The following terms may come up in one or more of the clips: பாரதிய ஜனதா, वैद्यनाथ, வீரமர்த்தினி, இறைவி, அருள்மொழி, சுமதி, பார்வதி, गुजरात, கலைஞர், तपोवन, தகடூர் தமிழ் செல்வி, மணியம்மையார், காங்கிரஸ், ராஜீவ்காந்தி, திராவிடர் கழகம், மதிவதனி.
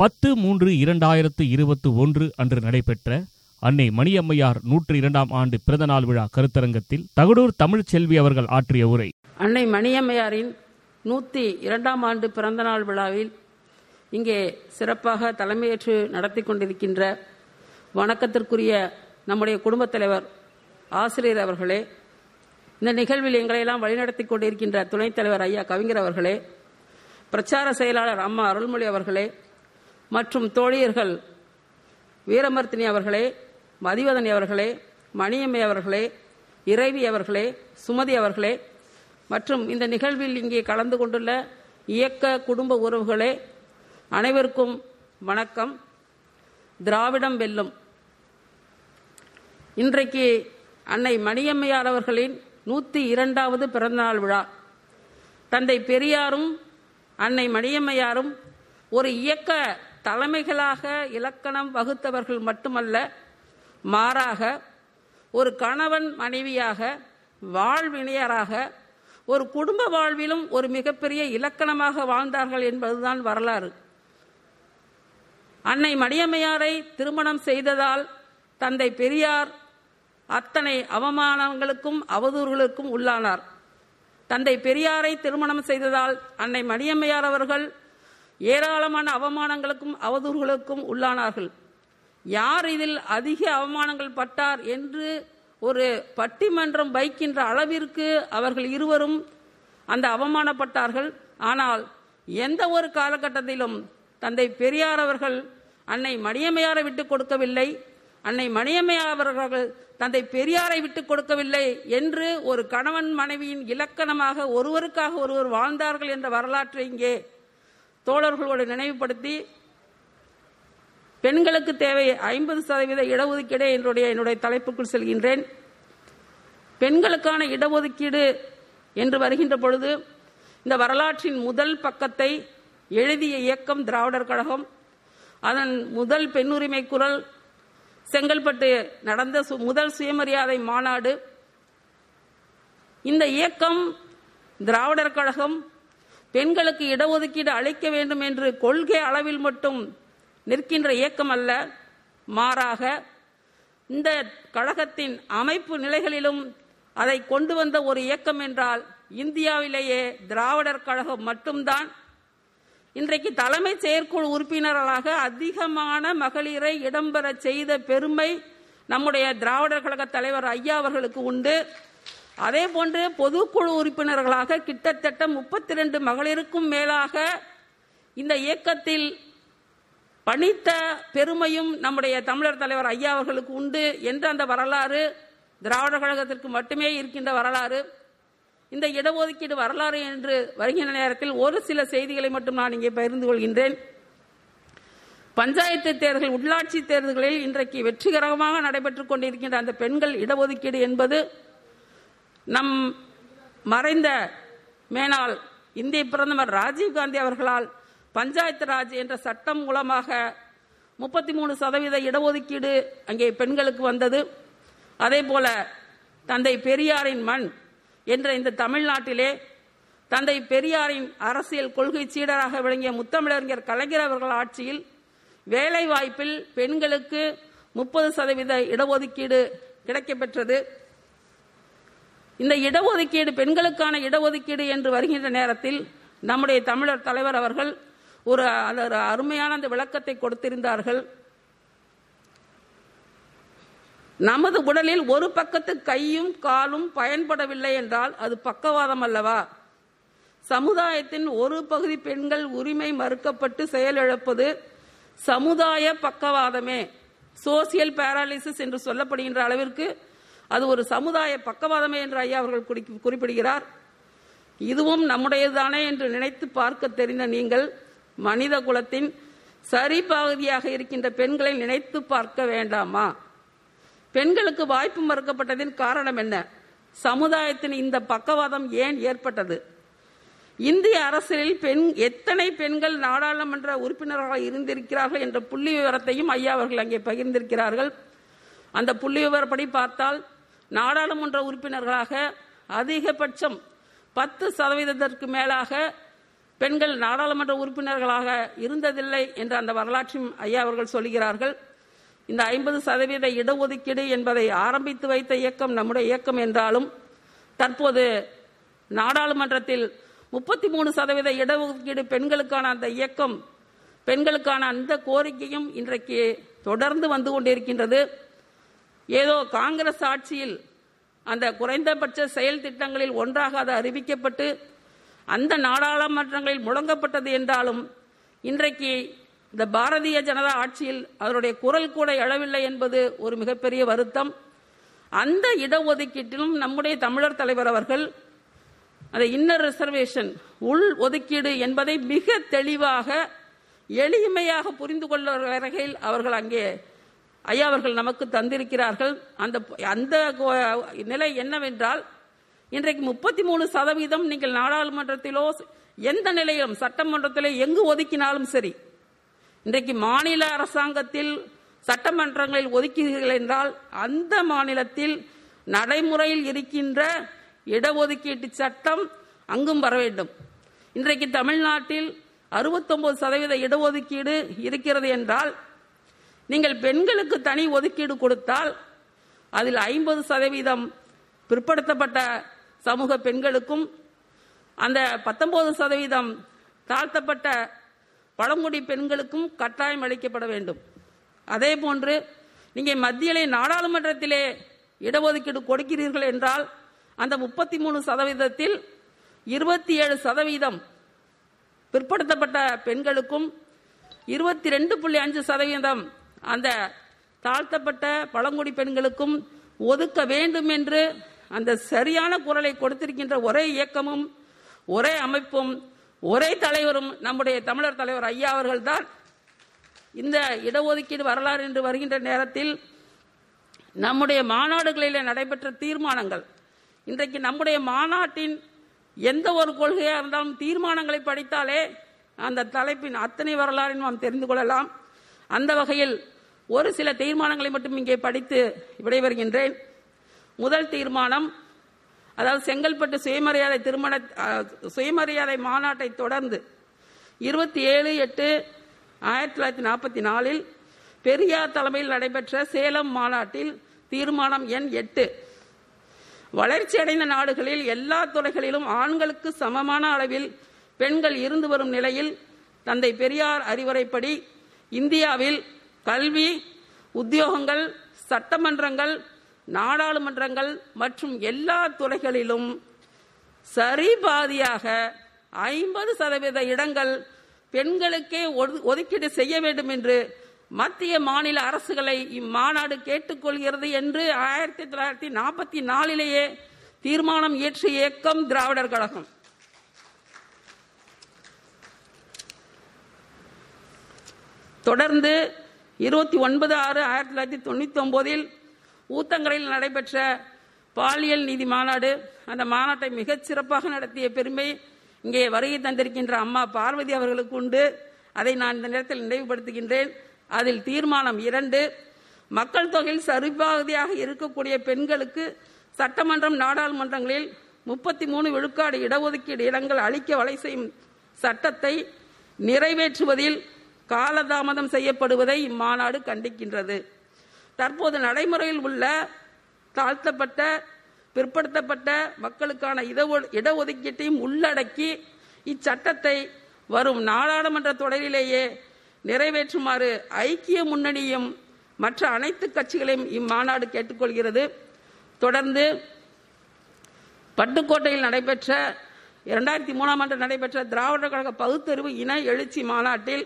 10/3/2021 அன்று நடைபெற்ற அன்னை மணியம்மையார் 102ஆம் ஆண்டு பிறந்தநாள் விழா கருத்தரங்கத்தில் தகடூர் தமிழ் செல்வி அவர்கள் ஆற்றிய உரை. அன்னை மணியம்மையாரின் 102ஆம் ஆண்டு பிறந்தநாள் விழாவில் இங்கே சிறப்பாக தலைமையேற்று நடத்தி கொண்டிருக்கின்ற வணக்கத்திற்குரிய நம்முடைய குடும்பத் தலைவர் ஆசிரியர் அவர்களே, இந்த நிகழ்வில் எங்களையெல்லாம் வழிநடத்தி கொண்டிருக்கின்ற துணைத் தலைவர் ஐயா கவிஞர் அவர்களே, பிரச்சார செயலாளர் அம்மா அருள்மொழி அவர்களே மற்றும் தோழியர்கள் வீரமர்த்தினி அவர்களே, மதிவதனி அவர்களே, மணியம்மை அவர்களே, இறைவி அவர்களே, சுமதி அவர்களே மற்றும் இந்த நிகழ்வில் இங்கே கலந்து கொண்டுள்ள இயக்க குடும்ப உறவுகளே, அனைவருக்கும் வணக்கம். திராவிடம் வெல்லும். இன்றைக்கு அன்னை மணியம்மையார் அவர்களின் 102வது பிறந்தநாள் விழா. தந்தை பெரியாரும் அன்னை மணியம்மையாரும் ஒரு இயக்க தலைமைகளாக இலக்கணம் வகுத்தவர்கள் மட்டுமல்ல, மாறாக ஒரு கணவன் மனைவியாக, வாழ்வினையராக, ஒரு குடும்ப வாழ்விலும் ஒரு மிகப்பெரிய இலக்கணமாக வாழ்ந்தார்கள் என்பதுதான் வரலாறு. அன்னை மணியம்மையாரை திருமணம் செய்ததால் தந்தை பெரியார் அத்தனை அவமானங்களுக்கும் அவதூறுகளுக்கும் உள்ளானார். தந்தை பெரியாரை திருமணம் செய்ததால் அன்னை மணியம்மையார் அவர்கள் ஏராளமான அவமானங்களுக்கும் அவதூறுகளுக்கும் உள்ளானார்கள். யார் இதில் அதிக அவமானங்கள் பட்டார் என்று ஒரு பட்டிமன்றம் வைக்கின்ற அளவிற்கு அவர்கள் இருவரும் அந்த அவமானப்பட்டார்கள். ஆனால் எந்த ஒரு காலகட்டத்திலும் தந்தை பெரியார் அவர்கள் அன்னை மணியம்மையாரை விட்டுக் கொடுக்கவில்லை, அன்னை மணியம்மையார் அவர்கள் தந்தை பெரியாரை விட்டுக் கொடுக்கவில்லை என்று ஒரு கணவன் மனைவியின் இலக்கணமாக ஒருவருக்காக ஒருவர் வாழ்ந்தார்கள் என்ற வரலாற்றை இங்கே தோழர்களோடு நினைவுபடுத்தி, பெண்களுக்கு தேவை 50% இடஒதுக்கீடு என்னுடைய தலைப்புக்குள் செல்கின்றேன். பெண்களுக்கான இடஒதுக்கீடு என்று வருகின்ற பொழுது இந்த வரலாற்றின் முதல் பக்கத்தை எழுதிய இயக்கம் திராவிடர் கழகம். அதன் முதல் பெண்ணுரிமை குரல், செங்கல்பட்டு நடந்த முதல் சுயமரியாதை மாநாடு, இந்த இயக்கம் திராவிடர் கழகம் பெண்களுக்கு இடஒதுக்கீடு அளிக்க வேண்டும் என்று கொள்கை அளவில் மட்டும் நிற்கின்ற இயக்கம் அல்ல, மாறாக இந்த கழகத்தின் அமைப்பு நிலைகளிலும் அதை கொண்டு வந்த ஒரு இயக்கம் என்றால் இந்தியாவிலேயே திராவிடர் கழகம் மட்டும்தான். இன்றைக்கு தலைமை செயற்குழு உறுப்பினர்களாக அதிகமான மகளிரை இடம்பெற செய்த பெருமை நம்முடைய திராவிடர் கழக தலைவர் ஐயா அவர்களுக்கு உண்டு. அதே போன்று பொதுக்குழு உறுப்பினர்களாக கிட்டத்தட்ட 32 மகளிருக்கும் மேலாக இந்த இயக்கத்தில் பணித்த பெருமையும் நம்முடைய தமிழர் தலைவர் ஐயா அவர்களுக்கு உண்டு என்ற அந்த வரலாறு திராவிடர் கழகத்திற்கு மட்டுமே இருக்கின்ற வரலாறு. இந்த இடஒதுக்கீடு வரலாறு என்று வருகின்ற நேரத்தில் ஒரு சில செய்திகளை மட்டும் நான் இங்கே பகிர்ந்து கொள்கின்றேன். பஞ்சாயத்து தேர்தல், உள்ளாட்சி தேர்தல்களில் இன்றைக்கு வெற்றிகரமாக நடைபெற்றுக் கொண்டிருக்கின்ற அந்த பெண்கள் இடஒதுக்கீடு என்பது நம் மறைந்த மேனால் இந்திய பிரதமர் ராஜீவ்காந்தி அவர்களால் பஞ்சாயத்து ராஜ் என்ற சட்டம் மூலமாக 33% இடஒதுக்கீடு அங்கே பெண்களுக்கு வந்தது. அதே போல தந்தை பெரியாரின் மண் என்ற இந்த தமிழ்நாட்டிலே தந்தை பெரியாரின் அரசியல் கொள்கை சீடராக விளங்கிய முத்தமிழறிஞர் கலைஞர் அவர்கள் ஆட்சியில் வேலை வாய்ப்பில் பெண்களுக்கு 30% இடஒதுக்கீடு கிடைக்கப்பெற்றது. இந்த இடஒதுக்கீடு, பெண்களுக்கான இடஒதுக்கீடு என்று வருகின்ற நேரத்தில் நம்முடைய தமிழர் தலைவர் அவர்கள் ஒரு அருமையான அந்த விளக்கத்தை கொடுத்திருந்தார்கள். நமது உடலில் ஒரு பக்கத்து கையும் காலும் பயன்படவில்லை என்றால் அது பக்கவாதம் அல்லவா? சமுதாயத்தின் ஒரு பகுதி பெண்கள் உரிமை மறுக்கப்பட்டு செயலிழப்பது சமுதாய பக்கவாதமே, சோசியல் பேராலிசிஸ் என்று சொல்லப்படுகின்ற அளவிற்கு அது ஒரு சமுதாய பக்கவாதமே என்று ஐயா அவர்கள் குறிப்பிடுகிறார். இதுவும் நம்முடையதுதானே என்று நினைத்து பார்க்க தெரிந்த நீங்கள் மனித குலத்தின் சரி பகுதியாக இருக்கின்ற பெண்களை நினைத்து பார்க்க வேண்டாமா? பெண்களுக்கு வாய்ப்பு மறுக்கப்பட்டதின் காரணம் என்ன? சமுதாயத்தின் இந்த பக்கவாதம் ஏன் ஏற்பட்டது? இந்திய அரசியலில் எத்தனை பெண்கள் நாடாளுமன்ற உறுப்பினர்களாக இருந்திருக்கிறார்கள் என்ற புள்ளி விவரத்தையும் ஐயா அவர்கள் அங்கே பகிர்ந்திருக்கிறார்கள். அந்த புள்ளி விவரப்படி பார்த்தால் நாடாளுமன்ற உறுப்பினர்களாக அதிகபட்சம் 10%க்கு மேலாக பெண்கள் நாடாளுமன்ற உறுப்பினர்களாக இருந்ததில்லை என்று அந்த வரலாற்றையும் ஐயா அவர்கள் சொல்கிறார்கள். இந்த 50% இடஒதுக்கீடு என்பதை ஆரம்பித்து வைத்த இயக்கம் நம்முடைய இயக்கம் என்றாலும் தற்போது நாடாளுமன்றத்தில் 33% இடஒதுக்கீடு பெண்களுக்கான அந்த இயக்கம், பெண்களுக்கான அந்த கோரிக்கையும் இன்றைக்கு தொடர்ந்து வந்து கொண்டிருக்கின்றது. ஏதோ காங்கிரஸ் ஆட்சியில் அந்த குறைந்தபட்ச செயல் திட்டங்களில் ஒன்றாக அது அறிவிக்கப்பட்டு அந்த நாடாளுமன்றங்களில் முழங்கப்பட்டது என்றாலும் இன்றைக்கு இந்த பாரதிய ஜனதா ஆட்சியில் அதனுடைய குரல் கூட எழவில்லை என்பது ஒரு மிகப்பெரிய வருத்தம். அந்த இடஒதுக்கீட்டிலும் நம்முடைய தமிழர் தலைவர் அவர்கள் அந்த இன்னர் ரிசர்வேஷன், உள் ஒதுக்கீடு என்பதை மிக தெளிவாக எளிமையாக புரிந்து கொள்ள வகையில் அவர்கள் அங்கே ஐயா அவர்கள் நமக்கு தந்திருக்கிறார்கள். அந்த அந்த நிலை என்னவென்றால் இன்றைக்கு 33% நீங்கள் நாடாளுமன்றத்திலோ எந்த நிலையிலும் சட்டமன்றத்திலோ எங்கு ஒதுக்கினாலும் சரி, இன்றைக்கு மாநில அரசாங்கத்தில் சட்டமன்றங்களில் ஒதுக்கீர்கள் என்றால் அந்த மாநிலத்தில் நடைமுறையில் இருக்கின்ற இடஒதுக்கீட்டு சட்டம் அங்கும் வர வேண்டும். இன்றைக்கு தமிழ்நாட்டில் 69% இடஒதுக்கீடு இருக்கிறது என்றால் நீங்கள் பெண்களுக்கு தனி ஒதுக்கீடு கொடுத்தால் அதில் 50% பிற்படுத்தப்பட்ட சமூக பெண்களுக்கும் அந்த 19% தாழ்த்தப்பட்ட பழங்குடி பெண்களுக்கும் கட்டாயம் அளிக்கப்பட வேண்டும். அதே போன்று நீங்கள் மத்தியிலே நாடாளுமன்றத்திலே இடஒதுக்கீடு கொடுக்கிறீர்கள் என்றால் அந்த 33%ல் 27% பிற்படுத்தப்பட்ட பெண்களுக்கும் 22.5% அந்த தாழ்த்தப்பட்ட பழங்குடி பெண்களுக்கும் ஒதுக்க வேண்டும் என்று அந்த சரியான குரலை கொடுத்திருக்கின்ற ஒரே இயக்கமும் ஒரே அமைப்பும் ஒரே தலைவரும் நம்முடைய தமிழர் தலைவர் ஐயா அவர்கள்தான். இந்த இடஒதுக்கீடு வரலாறு என்று வருகின்ற நேரத்தில் நம்முடைய மாநாடுகளிலே நடைபெற்ற தீர்மானங்கள், இன்றைக்கு நம்முடைய மாநாட்டின் எந்த ஒரு கொள்கையாக இருந்தாலும் தீர்மானங்களை படித்தாலே அந்த தலைப்பின் அத்தனை வரலாறையும் நாம் தெரிந்து கொள்ளலாம். அந்த வகையில் ஒரு சில தீர்மானங்களை மட்டும் இங்கே படித்து விடைபெறுகின்றேன். முதல் தீர்மானம், அதாவது செங்கல்பட்டு சுயமரியாதை மாநாட்டை தொடர்ந்து 27/8/1944 பெரியார் தலைமையில் நடைபெற்ற சேலம் மாநாட்டில் தீர்மானம் எண் 8, வளர்ச்சியடைந்த நாடுகளில் எல்லா துறைகளிலும் ஆண்களுக்கு சமமான அளவில் பெண்கள் இருந்து வரும் நிலையில் தந்தை பெரியார் அறிவுரைப்படி இந்தியாவில் கல்வி, உத்தியோகங்கள், சட்டமன்றங்கள், நாடாளுமன்றங்கள் மற்றும் எல்லா துறைகளிலும் சரிபாதியாக 50% இடங்கள் பெண்களுக்கே ஒதுக்கீடு செய்ய வேண்டும் என்று மத்திய மாநில அரசுகளை இம்மாநாடு கேட்டுக்கொள்கிறது என்று 1944 தீர்மானம் இயற்றிய இயக்கம் திராவிடர் கழகம். தொடர்ந்து 29/6/1999 ஊத்தங்கரையில் நடைபெற்ற பாலியல் நீதி மாநாடு, அந்த மாநாட்டை மிகச் சிறப்பாக நடத்திய பெருமை இங்கே வருகை தந்திருக்கின்ற அம்மா பார்வதி அவர்களுக்கு உண்டு. அதை நான் இந்த நேரத்தில் நினைவுபடுத்துகின்றேன். அதில் தீர்மானம் 2, மக்கள் தொகையில் சரிபாதியாக இருக்கக்கூடிய பெண்களுக்கு சட்டமன்றம், நாடாளுமன்றங்களில் 33% இடஒதுக்கீடு இடங்கள் அளிக்க வலை செய்யும் சட்டத்தை நிறைவேற்றுவதில் காலதாமதம் செய்யப்படுவதை இம்மாநாடு கண்டிக்கின்றது. தற்போது நடைமுறையில் உள்ள தாழ்த்தப்பட்ட பிற்படுத்தப்பட்ட மக்களுக்கான இடஒதுக்கீட்டையும் உள்ளடக்கி இச்சட்டத்தை வரும் நாடாளுமன்ற தொடரிலேயே நிறைவேற்றுமாறு ஐக்கிய முன்னணியும் மற்ற அனைத்து கட்சிகளையும் இம்மாநாடு கேட்டுக்கொள்கிறது. தொடர்ந்து பட்டுக்கோட்டையில் நடைபெற்ற 2003 நடைபெற்ற திராவிடர் கழக பகுத்தறிவு இன எழுச்சி மாநாட்டில்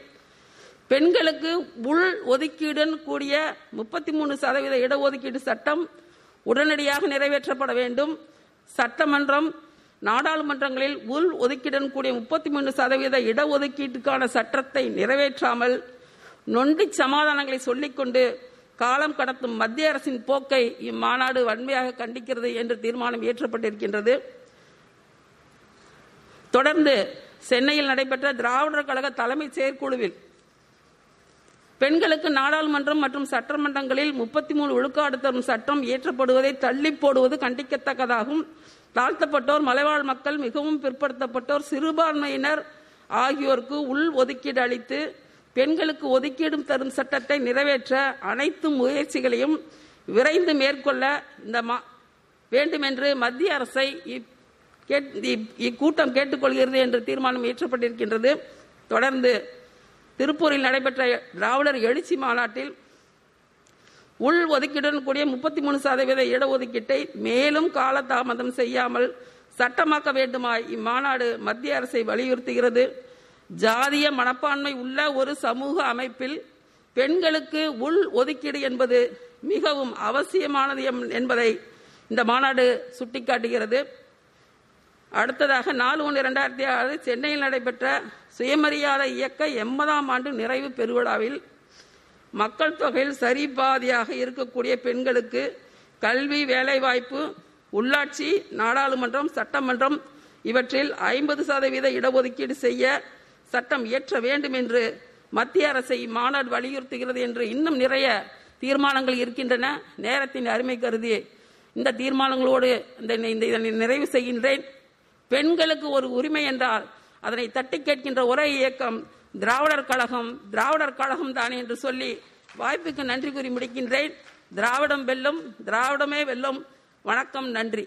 பெண்களுக்கு உள் ஒதுக்கீடுடன் கூடிய 33% இடஒதுக்கீடு சட்டம் உடனடியாக நிறைவேற்றப்பட வேண்டும். சட்டமன்றம், நாடாளுமன்றங்களில் உள் ஒதுக்கீடுடன் கூடிய 33% இடஒதுக்கீட்டுக்கான சட்டத்தை நிறைவேற்றாமல் நொண்டி சமாதானங்களை சொல்லிக்கொண்டு காலம் கடத்தும் மத்திய அரசின் போக்கை இம்மாநாடு வன்மையாக கண்டிக்கிறது என்று தீர்மானம் இயற்றப்பட்டிருக்கின்றது. தொடர்ந்து சென்னையில் நடைபெற்ற திராவிடர் கழக தலைமை செயற்குழுவில் பெண்களுக்கு நாடாளுமன்றம் மற்றும் சட்டமன்றங்களில் 33% தரும் சட்டம் இயற்றப்படுவதை தள்ளி போடுவது கண்டிக்கத்தக்கதாகும். தாழ்த்தப்பட்டோர், மலைவாழ் மக்கள், மிகவும் பிற்படுத்தப்பட்டோர், சிறுபான்மையினர் ஆகியோருக்கு உள் ஒதுக்கீடு அளித்து பெண்களுக்கு ஒதுக்கீடும் தரும் சட்டத்தை நிறைவேற்ற அனைத்து முயற்சிகளையும் விரைந்து மேற்கொள்ள வேண்டுமென்று மத்திய அரசை இக்கூட்டம் கேட்டுக்கொள்கிறது என்று தீர்மானம் இயற்றப்பட்டிருக்கின்றது. தொடர்ந்து திருப்பூரில் நடைபெற்ற திராவிடர் எழுச்சி மாநாட்டில் உள் ஒதுக்கீடுடன் கூடிய 33% இடஒதுக்கீட்டை மேலும் காலதாமதம் செய்யாமல் சட்டமாக்க வேண்டுமாய் இம்மாநாடு மத்திய அரசை வலியுறுத்துகிறது. ஜாதிய மனப்பான்மை உள்ள ஒரு சமூக அமைப்பில் பெண்களுக்கு உள் ஒதுக்கீடு என்பது மிகவும் அவசியமானது என்பதை இந்த மாநாடு சுட்டிக்காட்டுகிறது. அடுத்ததாக 4/1/2006 சென்னையில் நடைபெற்ற சுயமரியாதை இயக்க 80ஆம் ஆண்டு நிறைவு பெருவிழாவில் மக்கள் தொகையில் சரிபாதியாக இருக்கக்கூடிய பெண்களுக்கு கல்வி, வேலைவாய்ப்பு, உள்ளாட்சி, நாடாளுமன்றம், சட்டமன்றம் இவற்றில் 50% இடஒதுக்கீடு செய்ய சட்டம் இயற்ற வேண்டும் என்று மத்திய அரசை மாநாடு வலியுறுத்துகிறது. என்று இன்னும் நிறைய தீர்மானங்கள் இருக்கின்றன. நேரத்தின் அருமை கருதி இந்த தீர்மானங்களோடு நிறைவு செய்கின்றேன். பெண்களுக்கு ஒரு உரிமை என்றால் அதனை தட்டி கேட்கின்ற ஒரே இயக்கம் திராவிடர் கழகம். திராவிடர் கழகம் தானே என்று சொல்லி வாய்ப்புக்கு நன்றி கூறி முடிக்கின்றேன். திராவிடம் வெல்லும், திராவிடமே வெல்லும். வணக்கம், நன்றி.